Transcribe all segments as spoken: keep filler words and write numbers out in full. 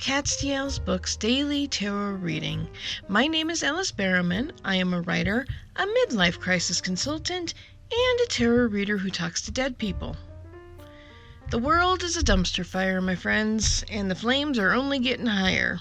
Catstiel's Books Daily Tarot Reading. My name is Ellis Barrowman. I am a writer, a midlife crisis consultant, and a tarot reader who talks to dead people. The world is a dumpster fire, my friends, and the flames are only getting higher.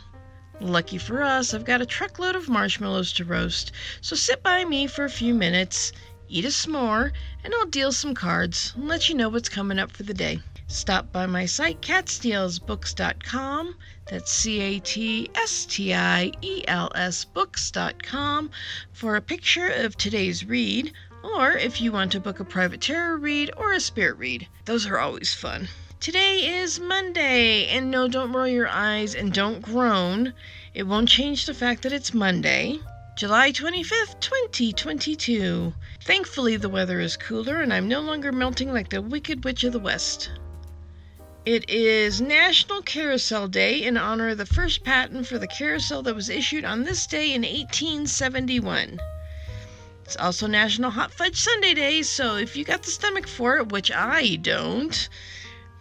Lucky for us, I've got a truckload of marshmallows to roast, so sit by me for a few minutes, eat a s'more, and I'll deal some cards and let you know what's coming up for the day. Stop by my site, catstiels books dot com, that's C A T S T I E L S books dot com, for a picture of today's read, or if you want to book a private tarot read or a spirit read. Those are always fun. Today is Monday, and no, don't roll your eyes and don't groan. It won't change the fact that it's Monday, July twenty-fifth, twenty twenty-two. Thankfully, the weather is cooler, and I'm no longer melting like the Wicked Witch of the West. It is National Carousel Day in honor of the first patent for the carousel that was issued on this day in eighteen seventy-one. It's also National Hot Fudge Sunday Day, so if you got the stomach for it, which I don't,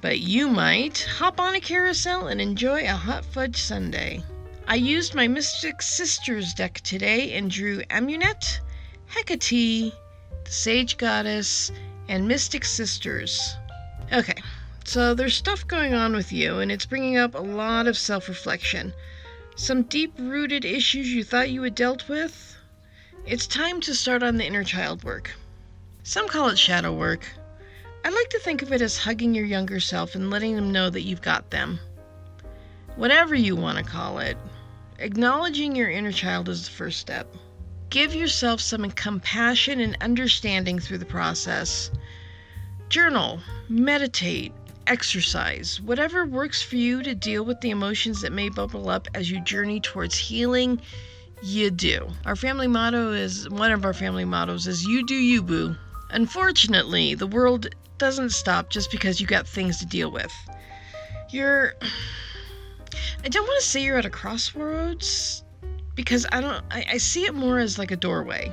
but you might, hop on a carousel and enjoy a hot fudge sundae. I used my Mystic Sisters deck today and drew Amunet, Hecate, the Sage Goddess, and Mystic Sisters. Okay. So there's stuff going on with you, and it's bringing up a lot of self-reflection. Some deep-rooted issues you thought you had dealt with? It's time to start on the inner child work. Some call it shadow work. I like to think of it as hugging your younger self and letting them know that you've got them. Whatever you want to call it, acknowledging your inner child is the first step. Give yourself some compassion and understanding through the process. Journal, meditate, exercise, whatever works for you to deal with the emotions that may bubble up as you journey towards healing, you do. Our family motto is, one of our family mottos is, you do you, boo. Unfortunately, the world doesn't stop just because you got things to deal with. You're, I don't want to say you're at a crossroads, because I don't, I, I see it more as like a doorway.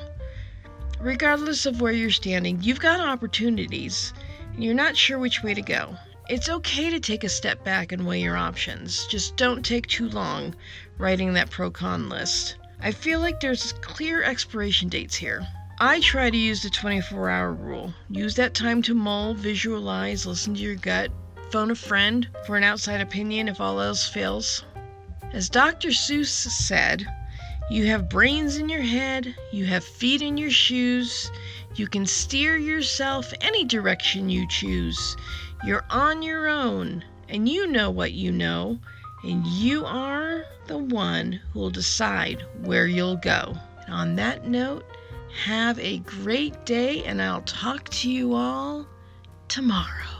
Regardless of where you're standing, you've got opportunities. You're not sure which way to go. It's okay to take a step back and weigh your options. Just don't take too long writing that pro-con list. I feel like there's clear expiration dates here. I try to use the twenty-four hour rule. Use that time to mull, visualize, listen to your gut, phone a friend for an outside opinion if all else fails. As Doctor Seuss said, you have brains in your head, you have feet in your shoes, you can steer yourself any direction you choose. You're on your own, and you know what you know, and you are the one who will decide where you'll go. And on that note, have a great day, and I'll talk to you all tomorrow.